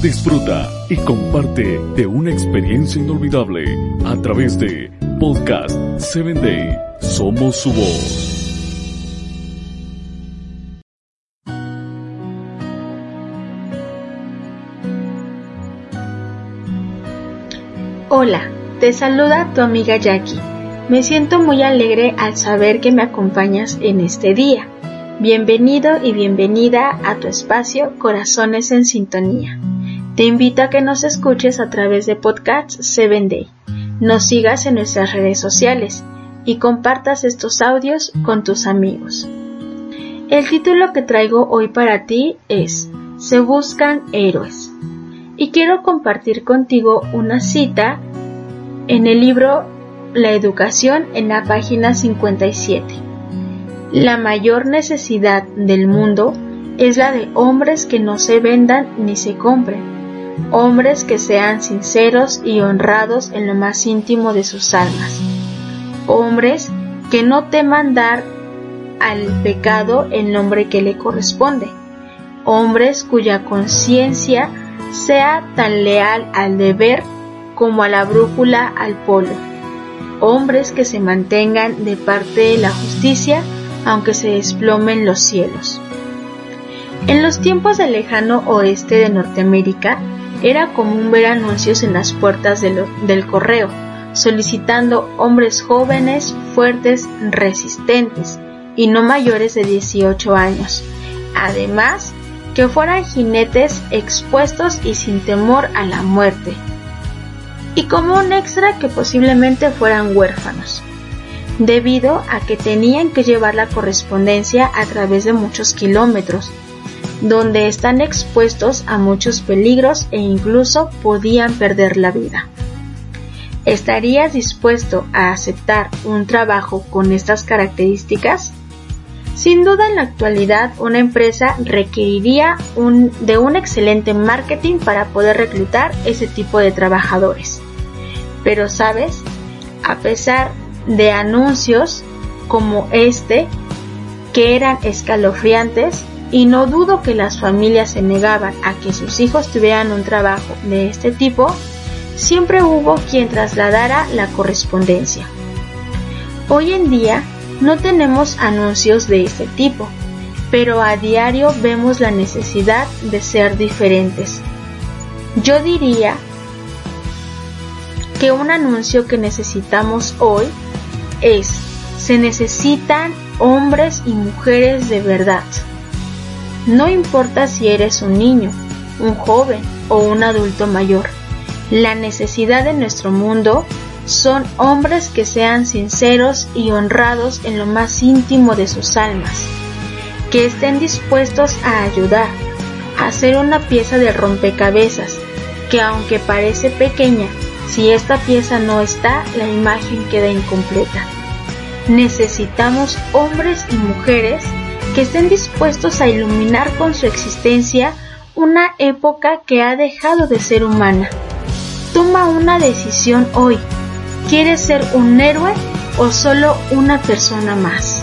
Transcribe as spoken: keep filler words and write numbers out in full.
Disfruta y comparte de una experiencia inolvidable a través de Podcast siete Day. Somos su voz. Hola, te saluda tu amiga Jackie. Me siento muy alegre al saber que me acompañas en este día. Bienvenido y bienvenida a tu espacio Corazones en Sintonía. Te invito a que nos escuches a través de Podcast siete Day. Nos sigas en nuestras redes sociales y compartas estos audios con tus amigos. El título que traigo hoy para ti es Se Buscan Héroes. Y quiero compartir contigo una cita en el libro La Educación en la página cincuenta y siete. La mayor necesidad del mundo es la de hombres que no se vendan ni se compren, hombres que sean sinceros y honrados en lo más íntimo de sus almas, hombres que no teman dar al pecado el nombre que le corresponde, hombres cuya conciencia sea tan leal al deber como a la brújula al polo, hombres que se mantengan de parte de la justicia aunque se desplomen los cielos. En los tiempos del lejano oeste de Norteamérica era común ver anuncios en las puertas de lo, del correo solicitando hombres jóvenes, fuertes, resistentes y no mayores de dieciocho años, además que fueran jinetes expuestos y sin temor a la muerte, y como un extra que posiblemente fueran huérfanos, debido a que tenían que llevar la correspondencia a través de muchos kilómetros, donde están expuestos a muchos peligros e incluso podían perder la vida. ¿Estarías dispuesto a aceptar un trabajo con estas características? Sin duda, en la actualidad una empresa requeriría un, de un excelente marketing para poder reclutar ese tipo de trabajadores. Pero sabes, a pesar de anuncios como este, que eran escalofriantes, y no dudo que las familias se negaban a que sus hijos tuvieran un trabajo de este tipo, siempre hubo quien trasladara la correspondencia. Hoy en día no tenemos anuncios de este tipo, pero a diario vemos la necesidad de ser diferentes. Yo diría que un anuncio que necesitamos hoy es: se necesitan hombres y mujeres de verdad. No importa si eres un niño, un joven o un adulto mayor, la necesidad de nuestro mundo son hombres que sean sinceros y honrados en lo más íntimo de sus almas, que estén dispuestos a ayudar, a hacer una pieza de rompecabezas, que aunque parece pequeña, si esta pieza no está, la imagen queda incompleta. Necesitamos hombres y mujeres que estén dispuestos a iluminar con su existencia una época que ha dejado de ser humana. Toma una decisión hoy. ¿Quieres ser un héroe o solo una persona más?